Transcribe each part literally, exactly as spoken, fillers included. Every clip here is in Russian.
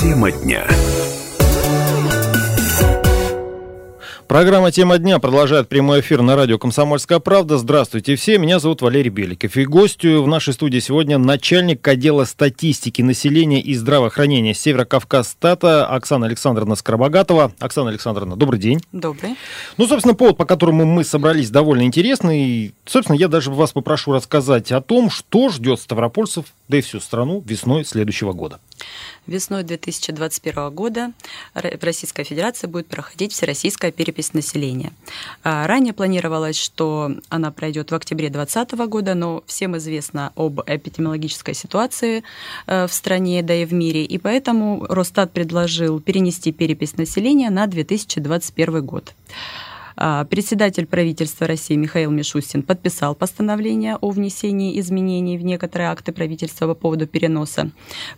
Тема дня. Программа «Тема дня» продолжает прямой эфир на радио «Комсомольская правда». Здравствуйте все, меня зовут Валерий Беликов. И гостью в нашей студии сегодня начальник отдела статистики населения и здравоохранения Северо-Кавказстата Оксана Александровна Скоробогатова. Оксана Александровна, добрый день. Добрый. Ну, собственно, повод, по которому мы собрались, довольно интересный. И, собственно, я даже вас попрошу рассказать о том, что ждет ставропольцев, да и всю страну весной следующего года. Весной две тысячи двадцать первого года в Российской Федерации будет проходить всероссийская перепись населения. Ранее планировалось, что она пройдет в октябре две тысячи двадцатого года, но всем известно об эпидемиологической ситуации в стране, да и в мире, и поэтому Росстат предложил перенести перепись населения на две тысячи двадцать первый год. Председатель правительства России Михаил Мишустин подписал постановление о внесении изменений в некоторые акты правительства по поводу переноса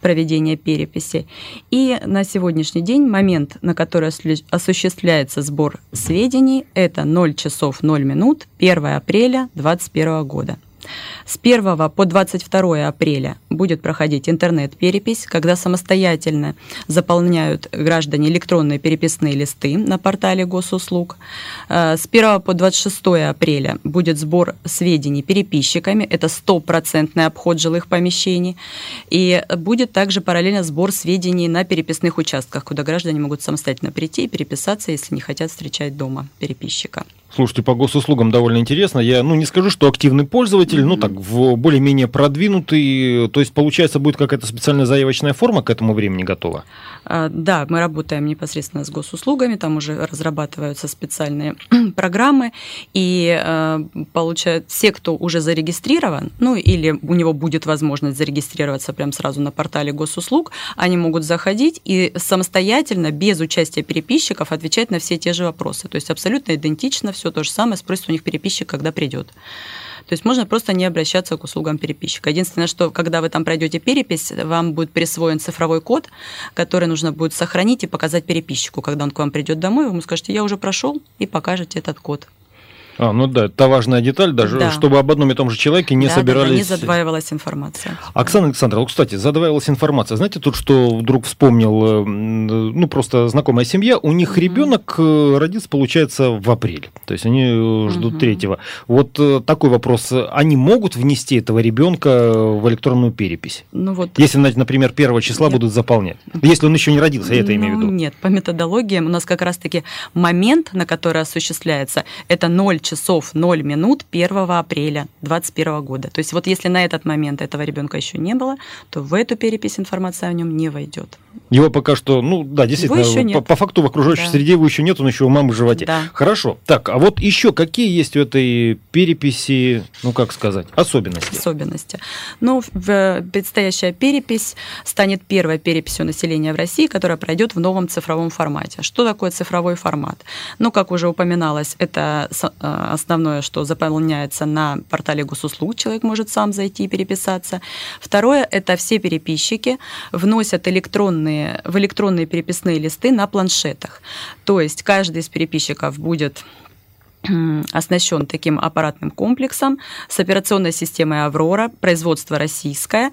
проведения переписи. И на сегодняшний день момент, на который осуществляется сбор сведений, это ноль часов ноль минут первого апреля две тысячи двадцать первого года. С первого по двадцать второго апреля будет проходить интернет-перепись, когда самостоятельно заполняют граждане электронные переписные листы на портале Госуслуг. С первого по двадцать шестого апреля будет сбор сведений переписчиками, это стопроцентный обход жилых помещений, и будет также параллельно сбор сведений на переписных участках, куда граждане могут самостоятельно прийти и переписаться, если не хотят встречать дома переписчика. Слушайте, по госуслугам довольно интересно. Я, ну, не скажу, что активный пользователь, mm-hmm. ну, так, в более-менее продвинутый. То есть, получается, будет какая-то специальная заявочная форма к этому времени готова? А, да, мы работаем непосредственно с госуслугами, там уже разрабатываются специальные программы, и а, получают все, кто уже зарегистрирован, ну, или у него будет возможность зарегистрироваться прямо сразу на портале Госуслуг, они могут заходить и самостоятельно, без участия переписчиков, отвечать на все те же вопросы. То есть, абсолютно идентично все. Все то же самое, спросит у них переписчик, когда придет. То есть можно просто не обращаться к услугам переписчика. Единственное, что когда вы там пройдете перепись, вам будет присвоен цифровой код, который нужно будет сохранить и показать переписчику. Когда он к вам придет домой, вы ему скажете, я уже прошел, и покажете этот код. А, ну да, это важная деталь даже, да. Чтобы об одном и том же человеке не да, собирались... Да, не задваивалась информация. Оксана Александровна, кстати, задваивалась информация. Знаете, тут что вдруг вспомнил, ну просто знакомая семья, у них mm-hmm. ребенок родился, получается, в апреле, то есть они ждут mm-hmm. третьего. Вот такой вопрос, они могут внести этого ребенка в электронную перепись? Ну, вот... Если, например, первого числа Я... будут заполнять, если он еще не родился, я это ну, имею в виду. Нет, по методологиям у нас как раз-таки момент, на который осуществляется, это ноль часов ноль минут первого апреля две тысячи двадцать первого года. То есть вот если на этот момент этого ребенка еще не было, то в эту перепись информация о нем не войдет. Его пока что, ну да, действительно, по, по факту в окружающей да. среде его еще нет, он еще у мамы в животе. Да. Хорошо. Так, а вот еще какие есть у этой переписи, ну как сказать, особенности? Особенности. Ну, предстоящая перепись станет первой переписью населения в России, которая пройдет в новом цифровом формате. Что такое цифровой формат? Ну, как уже упоминалось, это основное, что заполняется на портале Госуслуг, человек может сам зайти и переписаться. Второе, это все переписчики вносят электронные, в электронные переписные листы на планшетах. То есть каждый из переписчиков будет оснащен таким аппаратным комплексом с операционной системой «Аврора», производство российское.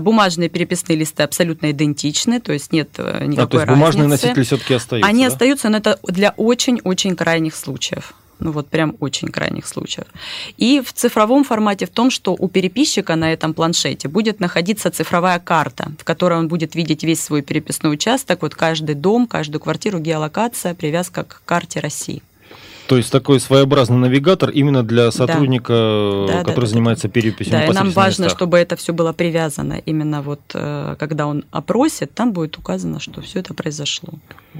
Бумажные переписные листы абсолютно идентичны, то есть нет никакой разницы. А, то есть бумажные носители все-таки остаются? Они да? остаются, но это для очень-очень крайних случаев. Ну вот прям очень крайних случаев. И в цифровом формате в том, что у переписчика на этом планшете будет находиться цифровая карта, в которой он будет видеть весь свой переписной участок, вот каждый дом, каждую квартиру, геолокация, привязка к карте России. То есть такой своеобразный навигатор именно для сотрудника, да, который да, занимается переписью. Да, и нам важно, местах. Чтобы это все было привязано. Именно вот когда он опросит, там будет указано, что все это произошло.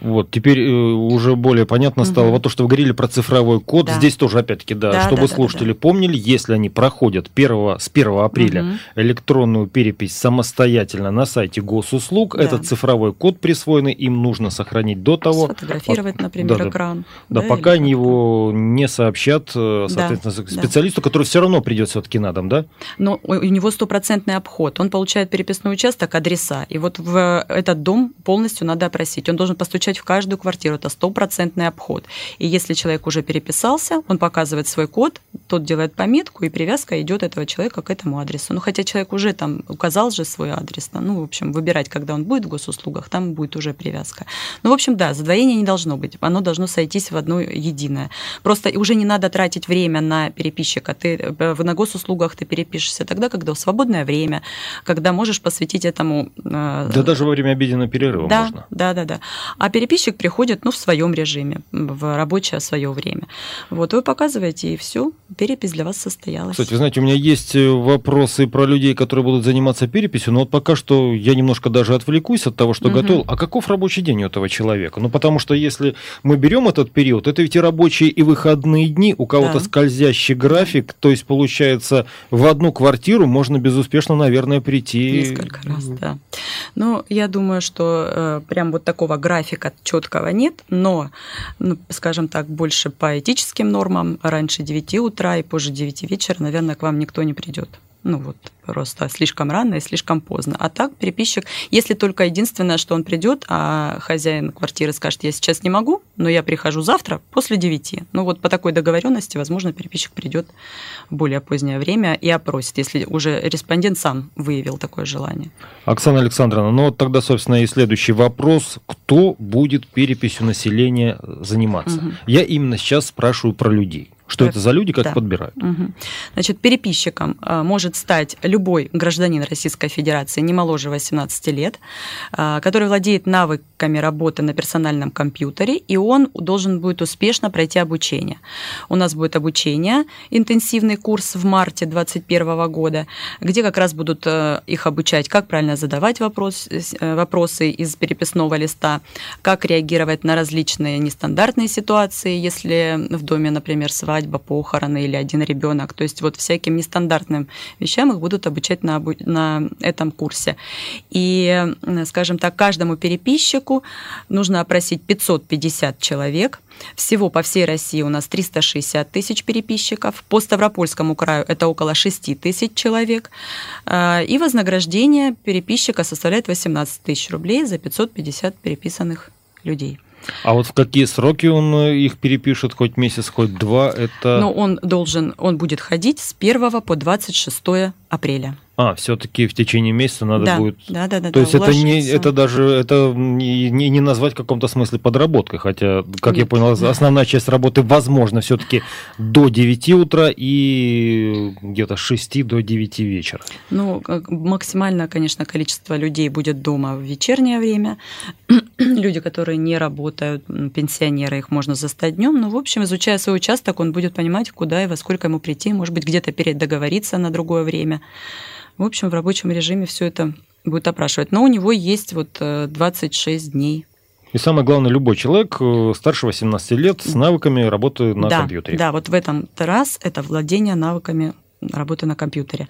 Вот, теперь уже более понятно угу. стало. Вот то, что вы говорили про цифровой код, да. здесь тоже, опять-таки, да, да чтобы да, слушатели да, да. помнили, если они проходят первого, с первого апреля угу. электронную перепись самостоятельно на сайте Госуслуг, да. этот цифровой код присвоенный, им нужно сохранить до того... Сфотографировать, например, да, экран. Да, да, да пока они его его не сообщат, соответственно, да, специалисту, да. который все равно придет все-таки на дом, да? Но у него стопроцентный обход. Он получает переписной участок, адреса. И вот в этот дом полностью надо опросить. Он должен постучать в каждую квартиру. Это стопроцентный обход. И если человек уже переписался, он показывает свой код, тот делает пометку, и привязка идет этого человека к этому адресу. Ну, хотя человек уже там указал же свой адрес. Ну, в общем, выбирать, когда он будет в госуслугах, там будет уже привязка. Ну, в общем, да, задвоения не должно быть. Оно должно сойтись в одно единое. Просто уже не надо тратить время на переписчика. Ты на госуслугах ты перепишешься тогда, когда свободное время, когда можешь посвятить этому... Да э... даже во время обеденного перерыва да, можно. Да, да, да. А переписчик приходит ну, в своем режиме, в рабочее свое время. Вот вы показываете, и все, перепись для вас состоялась. Кстати, вы знаете, у меня есть вопросы про людей, которые будут заниматься переписью, но вот пока что я немножко даже отвлекусь от того, что угу. готовил. А каков рабочий день у этого человека? Ну, потому что если мы берем этот период, это ведь и рабочие, и выходные дни, у кого-то да. скользящий график, то есть, получается, в одну квартиру можно безуспешно, наверное, прийти... Несколько раз, да. Ну, я думаю, что э, прям вот такого графика четкого нет, но, ну, скажем так, больше по этическим нормам, раньше девяти утра и позже девяти вечера, наверное, к вам никто не придет. Ну вот, просто слишком рано и слишком поздно. А так переписчик, если только единственное, что он придет, а хозяин квартиры скажет, я сейчас не могу, но я прихожу завтра после девяти. Ну вот по такой договоренности, возможно, переписчик придет в более позднее время и опросит, если уже респондент сам выявил такое желание. Оксана Александровна, ну вот тогда, собственно, и следующий вопрос. Кто будет переписью населения заниматься? Угу. Я именно сейчас спрашиваю про людей. Что это за люди, как да. подбирают? Угу. Значит, переписчиком может стать любой гражданин Российской Федерации не моложе восемнадцати лет, который владеет навыками работы на персональном компьютере, и он должен будет успешно пройти обучение. У нас будет обучение, интенсивный курс в марте две тысячи двадцать первого года, где как раз будут их обучать, как правильно задавать вопрос, вопросы из переписного листа, как реагировать на различные нестандартные ситуации, если в доме, например, свадьба, похороны или один ребенок. То есть вот всяким нестандартным вещам их будут обучать на, обу... на этом курсе. И, скажем так, каждому переписчику нужно опросить пятьсот пятьдесят человек. Всего по всей России у нас триста шестьдесят тысяч переписчиков. По Ставропольскому краю это около шести тысяч человек. И вознаграждение переписчика составляет восемнадцать тысяч рублей за пятьсот пятьдесят переписанных людей. А вот в какие сроки он их перепишет, хоть месяц, хоть два, это... Но он должен, он будет ходить с первого по двадцать шестое апреля. А, все-таки в течение месяца надо да, будет... Да, да, да. То да, есть это, не, это даже это не, не назвать в каком-то смысле подработкой, хотя, как Нет. я понял, основная часть работы, возможно, все-таки до девяти утра и где-то с шести до девяти вечера. Ну, максимальное, конечно, количество людей будет дома в вечернее время. Люди, которые не работают, пенсионеры, их можно застать днем. Но, в общем, изучая свой участок, он будет понимать, куда и во сколько ему прийти. Может быть, где-то передоговориться на другое время. В общем, в рабочем режиме все это будет опрашивать. Но у него есть вот двадцать шесть дней. И самое главное, любой человек старше восемнадцати лет с навыками работы на да, компьютере. Да, вот в этом раз это владение навыками работы на компьютере.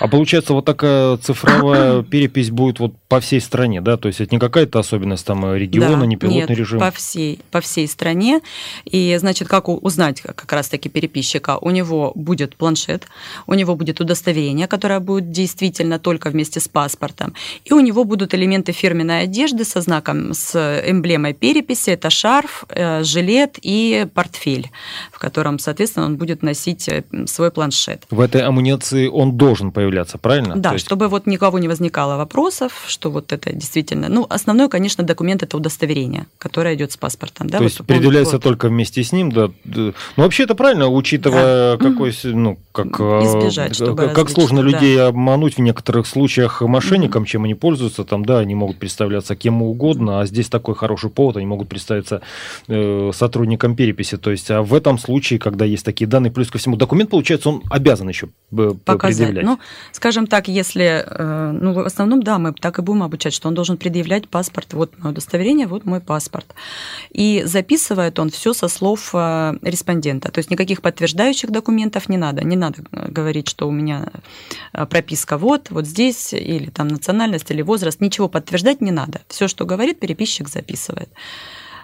А получается, вот такая цифровая перепись будет вот по всей стране, да? То есть это не какая-то особенность там региона, да, не пилотный нет, режим? По всей, по всей стране. И, значит, как узнать как раз-таки переписчика? У него будет планшет, у него будет удостоверение, которое будет действительно только вместе с паспортом, и у него будут элементы фирменной одежды со знаком, с эмблемой переписи. Это шарф, жилет и портфель, в котором, соответственно, он будет носить свой планшет. В этой амуниции он должен появляться, правильно? Да, есть... чтобы вот никого не возникало вопросов, что вот это действительно... Ну, основной, конечно, документ – это удостоверение, которое идет с паспортом. Да, то вот есть предъявляется год. Только вместе с ним, да. Ну, вообще это правильно, учитывая, да. какой, ну, как, избежать, чтобы как сложно да. людей обмануть в некоторых случаях мошенникам, mm-hmm. чем они пользуются, там, да, они могут представляться кем угодно, а здесь такой хороший повод, они могут представиться э, сотрудникам переписи. То есть а в этом случае, когда есть такие данные, плюс ко всему, документ, получается, он обязан еще показать. Предъявлять. Ну, скажем так, если... Ну, в основном, да, мы так и будем обучать, что он должен предъявлять паспорт. Вот мое удостоверение, вот мой паспорт. И записывает он все со слов респондента. То есть никаких подтверждающих документов не надо. Не надо говорить, что у меня прописка вот, вот здесь, или там национальность, или возраст. Ничего подтверждать не надо. Все, что говорит, переписчик записывает.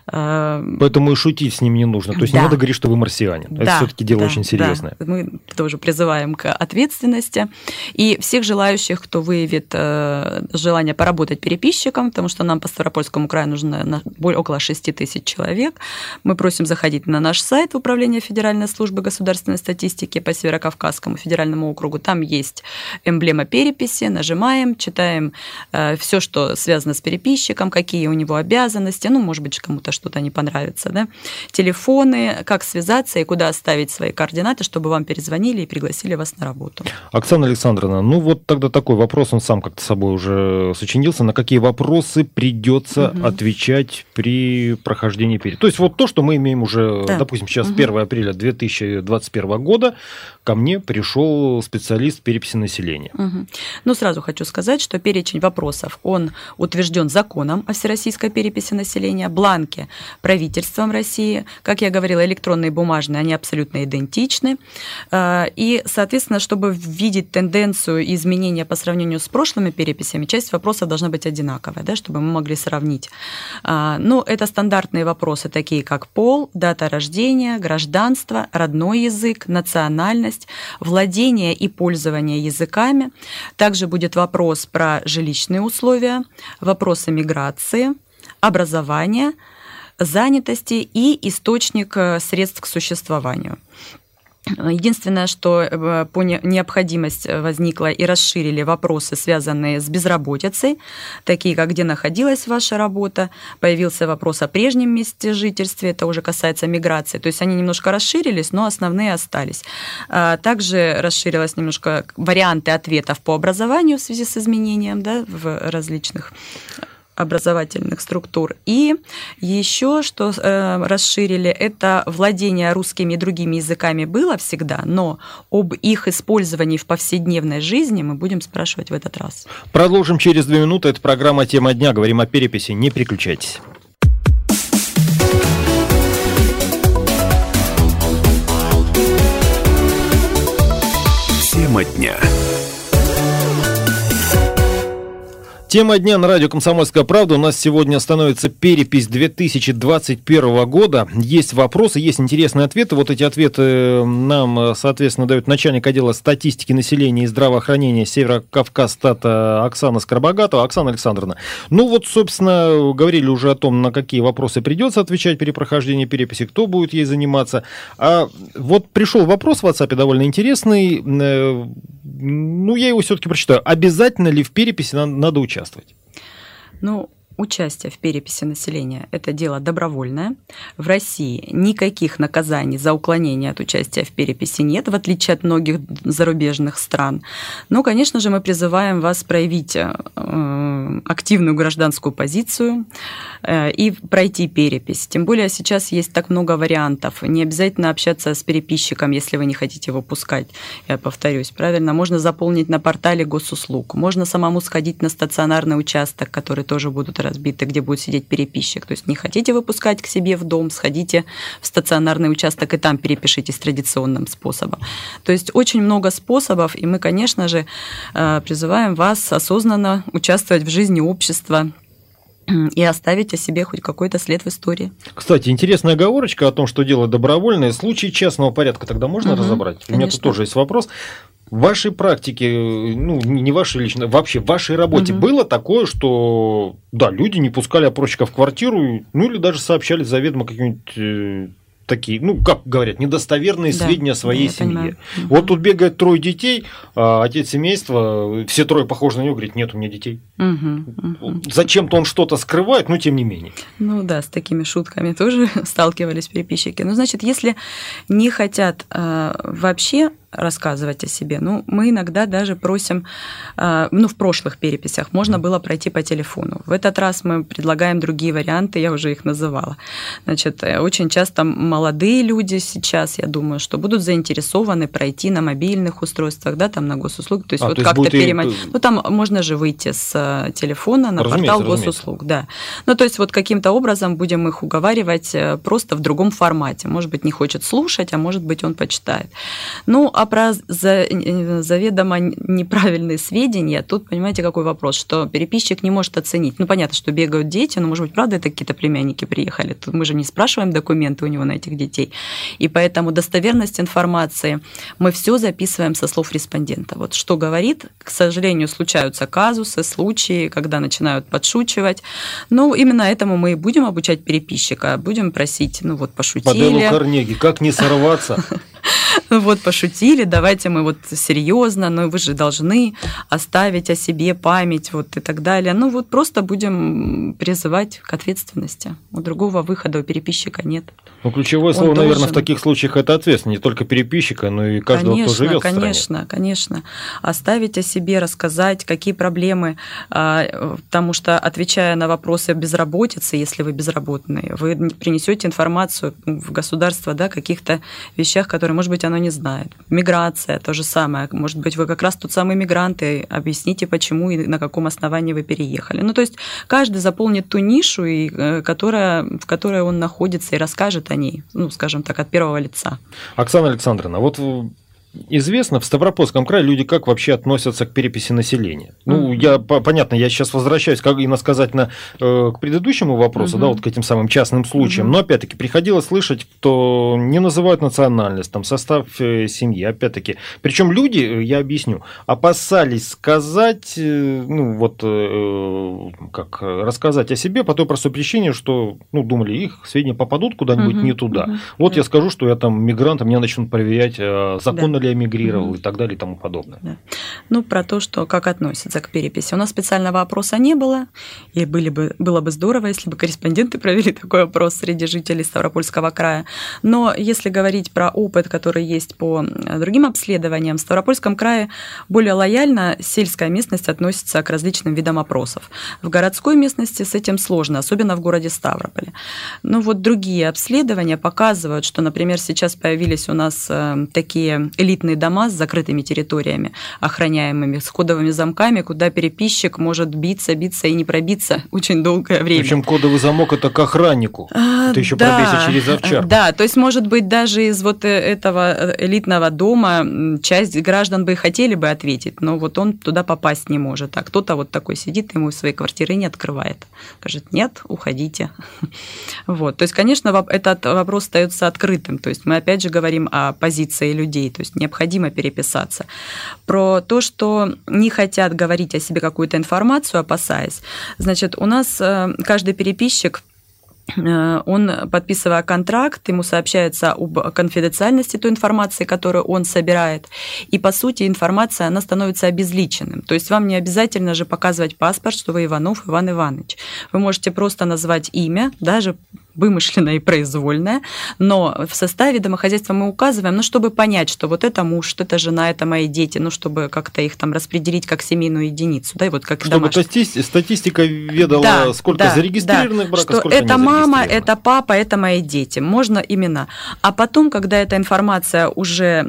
Поэтому и шутить с ним не нужно. То есть да. не надо говорить, что вы марсианин. Да, это все-таки дело да, очень серьезное. Да. Мы тоже призываем к ответственности. И всех желающих, кто выявит желание поработать переписчиком, потому что нам по Ставропольскому краю нужно около шесть тысяч человек, мы просим заходить на наш сайт Управления Федеральной службы государственной статистики по Северо-Кавказскому федеральному округу. Там есть эмблема переписи. Нажимаем, читаем все, что связано с переписчиком, какие у него обязанности. Ну, может быть, кому-то что-то не понравится, да? Телефоны, как связаться и куда оставить свои координаты, чтобы вам перезвонили и пригласили вас на работу. Оксана Александровна, ну вот тогда такой вопрос, он сам как-то собой уже сочинился, на какие вопросы придется угу. отвечать при прохождении переписи. То есть вот то, что мы имеем уже, да. допустим, сейчас угу. первое апреля две тысячи двадцать первого года, ко мне пришел специалист переписи населения. Угу. Ну, сразу хочу сказать, что перечень вопросов, он утвержден законом о всероссийской переписи населения, бланки правительством России. Как я говорила, электронные и бумажные, они абсолютно идентичны. И, соответственно, чтобы видеть тенденцию и изменения по сравнению с прошлыми переписями, часть вопросов должна быть одинаковая, да, чтобы мы могли сравнить. Ну, это стандартные вопросы, такие как пол, дата рождения, гражданство, родной язык, национальность, владение и пользование языками. Также будет вопрос про жилищные условия, вопросы миграции, образования, занятости и источник средств к существованию. Единственное, что по необходимость возникла и расширили вопросы, связанные с безработицей, такие как где находилась ваша работа, появился вопрос о прежнем месте жительства, это уже касается миграции, то есть они немножко расширились, но основные остались. Также расширилось немножко варианты ответов по образованию в связи с изменением, да, в различных образовательных структур. И еще, что э, расширили, это владение русскими и другими языками было всегда, но об их использовании в повседневной жизни мы будем спрашивать в этот раз. Продолжим через две минуты. Это программа «Тема дня». Говорим о переписи. Не переключайтесь. «Тема дня». Тема дня на радио «Комсомольская правда». У нас сегодня становится перепись две тысячи двадцать первого года. Есть вопросы, есть интересные ответы. Вот эти ответы нам, соответственно, дают начальник отдела статистики населения и здравоохранения Северо-Кавказстата Оксана Скоробогатова. Оксана Александровна, ну вот, собственно, говорили уже о том, на какие вопросы придется отвечать при прохождении переписи, кто будет ей заниматься. А вот пришел вопрос в WhatsApp довольно интересный. Ну, я его все-таки прочитаю. Обязательно ли в переписи надо участвовать? Ну, участие в переписи населения – это дело добровольное. В России никаких наказаний за уклонение от участия в переписи нет, в отличие от многих зарубежных стран. Но, конечно же, мы призываем вас проявить э, активную гражданскую позицию э, и пройти перепись. Тем более сейчас есть так много вариантов. Не обязательно общаться с переписчиком, если вы не хотите его пускать. Я повторюсь, правильно? Можно заполнить на портале Госуслуг. Можно самому сходить на стационарный участок, который тоже будут разбиты, где будет сидеть переписчик. То есть не хотите выпускать к себе в дом, сходите в стационарный участок и там перепишитесь традиционным способом. То есть очень много способов, и мы, конечно же, призываем вас осознанно участвовать в жизни общества и оставить о себе хоть какой-то след в истории. Кстати, интересная оговорочка о том, что дело добровольное. Случаи частного порядка тогда можно угу, разобрать? Конечно. У меня тут тоже есть вопрос. В вашей практике, ну, не вашей лично, вообще в вашей работе угу. было такое, что, да, люди не пускали опросчика в квартиру, ну, или даже сообщали заведомо какие-нибудь э, такие, ну, как говорят, недостоверные да. сведения о своей Я семье. Угу. Вот тут бегает трое детей, а отец семейства, все трое похожи на него, говорит, нет у меня детей. Угу, угу. Зачем-то он что-то скрывает, но тем не менее. Ну, да, с такими шутками тоже сталкивались переписчики. Ну, значит, если не хотят э, вообще... рассказывать о себе. Ну, мы иногда даже просим, ну, в прошлых переписях можно было пройти по телефону. В этот раз мы предлагаем другие варианты, я уже их называла. Значит, очень часто молодые люди сейчас, я думаю, что будут заинтересованы пройти на мобильных устройствах, да, там на госуслуг, то есть а, вот то как-то переманить. И... Ну, там можно же выйти с телефона на разумеется, портал госуслуг, разумеется. Да. Ну, то есть вот каким-то образом будем их уговаривать просто в другом формате. Может быть, не хочет слушать, а может быть, он почитает. Ну, а А про заведомо неправильные сведения, тут, понимаете, какой вопрос, что переписчик не может оценить. Ну, понятно, что бегают дети, но, может быть, правда, это какие-то племянники приехали. Тут мы же не спрашиваем документы у него на этих детей. И поэтому достоверность информации мы все записываем со слов респондента. Вот что говорит, к сожалению, случаются казусы, случаи, когда начинают подшучивать. Ну, именно этому мы и будем обучать переписчика, будем просить, ну, вот, пошутили. По Делу Карнеги, как не сорваться? Вот, пошутили, давайте мы вот серьезно, но вы же должны оставить о себе память, вот, и так далее. Ну, вот просто будем призывать к ответственности. У другого выхода у переписчика нет. Ну, ключевое слово, Он наверное, должен... в таких случаях это ответственность, не только переписчика, но и каждого, конечно, кто живет в стране. Конечно, конечно. Оставить о себе, рассказать, какие проблемы, потому что, отвечая на вопросы безработицы, если вы безработные, вы принесете информацию в государство, да, о каких-то вещах, которые, может быть, оно не знает. Миграция, то же самое. Может быть, вы как раз тот самый мигрант, и объясните, почему и на каком основании вы переехали. Ну, то есть каждый заполнит ту нишу, и, которая, в которой он находится, и расскажет о ней, ну, скажем так, от первого лица. Оксана Александровна, вот известно, в Ставропольском крае люди как вообще относятся к переписи населения? Ну, mm-hmm. я, понятно, я сейчас возвращаюсь как иносказательно э, к предыдущему вопросу, mm-hmm. да, вот к этим самым частным случаям, mm-hmm. но, опять-таки, приходилось слышать, кто не называют национальность, там, состав э, семьи, опять-таки. Причем люди, я объясню, опасались сказать, э, ну, вот, э, как рассказать о себе по той простой причине, что, ну, думали, их сведения попадут куда-нибудь mm-hmm. не туда. Mm-hmm. Вот mm-hmm. я скажу, что я там мигрант, а меня начнут проверять, э, законно ли эмигрировал mm-hmm. и так далее и тому подобное. Да. Ну, про то, что как относятся к переписи. У нас специального опроса не было, и были бы, было бы здорово, если бы корреспонденты провели такой опрос среди жителей Ставропольского края. Но если говорить про опыт, который есть по другим обследованиям, в Ставропольском крае более лояльно сельская местность относится к различным видам опросов. В городской местности с этим сложно, особенно в городе Ставрополе. Но вот другие обследования показывают, что, например, сейчас появились у нас такие элитные дома с закрытыми территориями, охраняемыми, с кодовыми замками, куда переписчик может биться, биться и не пробиться очень долгое время. Причем кодовый замок – это к охраннику. А, Ты еще да, пробейся через овчарку. Да, то есть, может быть, даже из вот этого элитного дома часть граждан бы и хотели бы ответить, но вот он туда попасть не может. А кто-то вот такой сидит, ему свои квартиры не открывает. Скажет, нет, уходите. Вот. То есть, конечно, этот вопрос остается открытым. То есть, мы опять же говорим о позиции людей, то есть, не необходимо переписаться. Про то, что не хотят говорить о себе какую-то информацию, опасаясь. Значит, у нас каждый переписчик, он, подписывая контракт, ему сообщается об конфиденциальности той информации, которую он собирает, и, по сути, информация, она становится обезличенным. То есть вам не обязательно же показывать паспорт, что вы Иванов Иван Иванович. Вы можете просто назвать имя, даже вымышленное и произвольное, но в составе домохозяйства мы указываем, ну, чтобы понять, что вот это муж, что это жена, это мои дети, ну, чтобы как-то их там распределить как семейную единицу, да, и вот как чтобы домашних. Статистика ведала, да, сколько да, зарегистрированных да, браков, что сколько это мама, это папа, это мои дети, можно имена. А потом, когда эта информация уже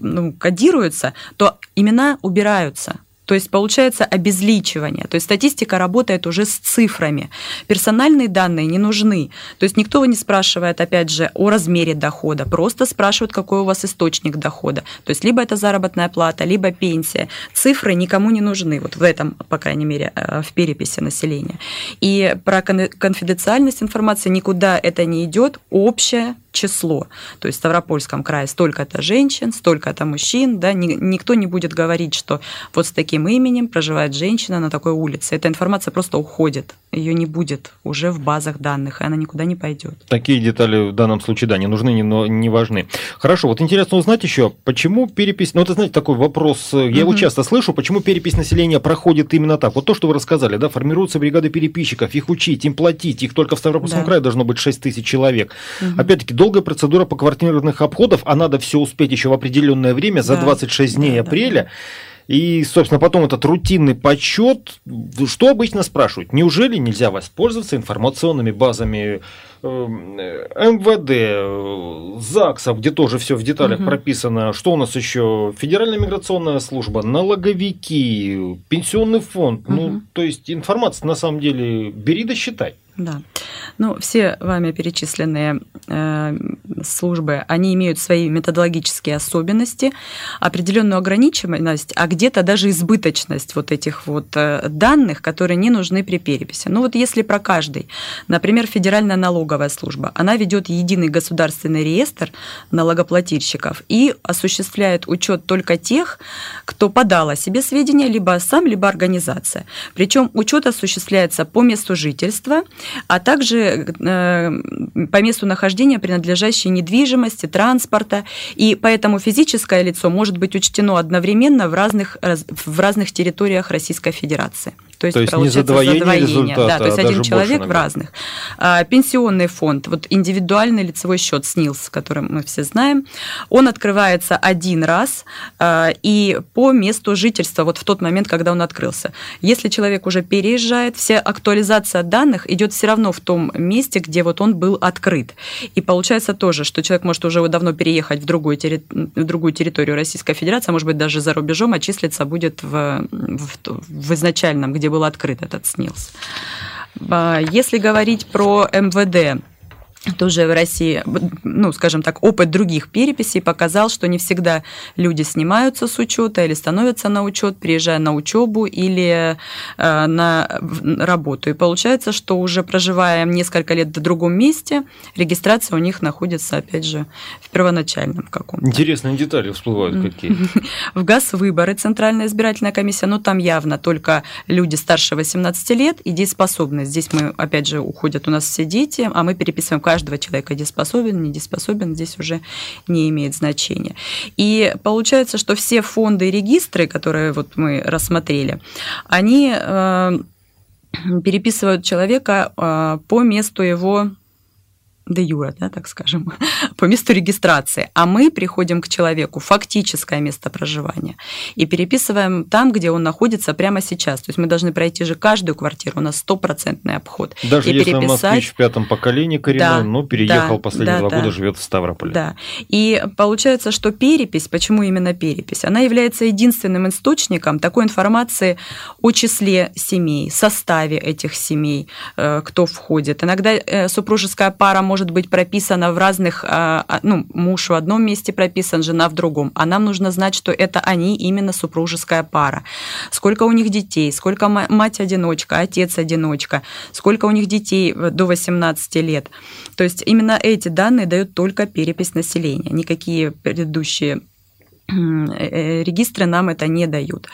ну, кодируется, то имена убираются. То есть получается обезличивание. То есть статистика работает уже с цифрами. Персональные данные не нужны. То есть никто не спрашивает, опять же, о размере дохода. Просто спрашивают, какой у вас источник дохода. То есть либо это заработная плата, либо пенсия. Цифры никому не нужны. Вот в этом, по крайней мере, в переписи населения. И про конфиденциальность информации никуда это не идет. Общее число. То есть в Ставропольском крае столько-то женщин, столько-то мужчин. Да? Никто не будет говорить, что вот с такими Таким именем проживает женщина на такой улице. Эта информация просто уходит. Ее не будет уже в базах данных, и она никуда не пойдет. Такие детали в данном случае, да, не нужны, не, не важны. Хорошо, вот интересно узнать еще, почему перепись... Ну, это, знаете, такой вопрос, я mm-hmm. его часто слышу, почему перепись населения проходит именно так. Вот то, что вы рассказали, да, формируются бригады переписчиков, их учить, им платить, их только в Ставропольском да. крае должно быть шесть тысяч человек. Mm-hmm. Опять-таки, долгая процедура по квартирных обходов, а надо все успеть еще в определенное время, за да. двадцать шесть дней да, апреля. Да. И, собственно, потом этот рутинный подсчет, что обычно спрашивают? Неужели нельзя воспользоваться информационными базами эм вэ дэ, ЗАГСа, где тоже все в деталях угу. прописано, что у нас еще Федеральная миграционная служба, налоговики, пенсионный фонд. Угу. Ну, то есть информация на самом деле бери да считай. Да. Ну, все вами перечисленные э, службы, они имеют свои методологические особенности, определенную ограниченность, а где-то даже избыточность вот этих вот данных, которые не нужны при переписи. Ну, вот если про каждый, например, Федеральная налоговая служба, она ведет единый государственный реестр налогоплательщиков и осуществляет учет только тех, кто подал о себе сведения либо сам, либо организация. Причем учет осуществляется по месту жительства, а также по месту нахождения принадлежащей недвижимости, транспорта, и поэтому физическое лицо может быть учтено одновременно в разных, в разных территориях Российской Федерации. То есть, то есть не задвоение, задвоение результата, да, то есть а один человек больше, в разных. Пенсионный фонд, вот индивидуальный лицевой счет СНИЛС, который мы все знаем, он открывается один раз и по месту жительства, вот в тот момент, когда он открылся. Если человек уже переезжает, вся актуализация данных идет все равно в том месте, где вот он был открыт. И получается тоже, что человек может уже давно переехать в другую, терри... в другую территорию Российской Федерации, а может быть даже за рубежом, а числиться будет в, в... в изначальном, где был открыт этот СНИЛС. Если говорить про эм вэ дэ, тоже в России, ну, скажем так, опыт других переписей показал, что не всегда люди снимаются с учета или становятся на учет, приезжая на учебу или э, на работу. И получается, что уже проживая несколько лет в другом месте, регистрация у них находится, опять же, в первоначальном каком-то. Интересные детали всплывают какие. В Госвыборы Центральная избирательная комиссия, но там явно только люди старше восемнадцати лет и дееспособные. Здесь мы, опять же, уходят у нас все дети, а мы переписываем каждый каждого человека дееспособен, недееспособен, здесь уже не имеет значения. И получается, что все фонды и регистры, которые вот мы рассмотрели, они э, переписывают человека э, по месту его де юре, да, так скажем, по месту регистрации. А мы приходим к человеку фактическое место проживания и переписываем там, где он находится прямо сейчас. То есть мы должны пройти же каждую квартиру, у нас стопроцентный обход. Даже и если переписать... он москвич в пятом поколении коренном, да, но переехал да, последние да, два да. года, живет в Ставрополе. Да. И получается, что перепись, почему именно перепись, она является единственным источником такой информации о числе семей, составе этих семей, кто входит. Иногда супружеская пара может быть прописана в разных, ну, муж в одном месте прописан, жена в другом, а нам нужно знать, что это они именно супружеская пара. Сколько у них детей, сколько мать-одиночка, отец-одиночка, сколько у них детей до восемнадцати лет. То есть именно эти данные дают только перепись населения, никакие предыдущие регистры нам это не дают.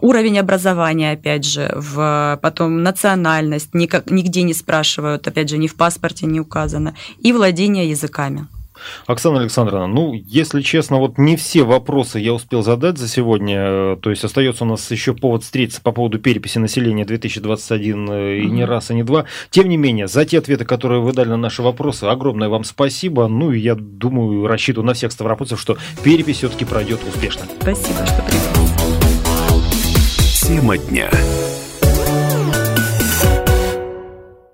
Уровень образования, опять же, в, потом национальность, никак, нигде не спрашивают, опять же, ни в паспорте не указано, и владение языками. Оксана Александровна, ну, если честно, вот не все вопросы я успел задать за сегодня, то есть остается у нас еще повод встретиться по поводу переписи населения две тысячи двадцать один и не раз, и не два. Тем не менее, за те ответы, которые вы дали на наши вопросы, огромное вам спасибо. Ну, и я думаю, рассчитываю на всех ставропольцев, что перепись все-таки пройдет успешно. Спасибо, что пришли. Тема дня.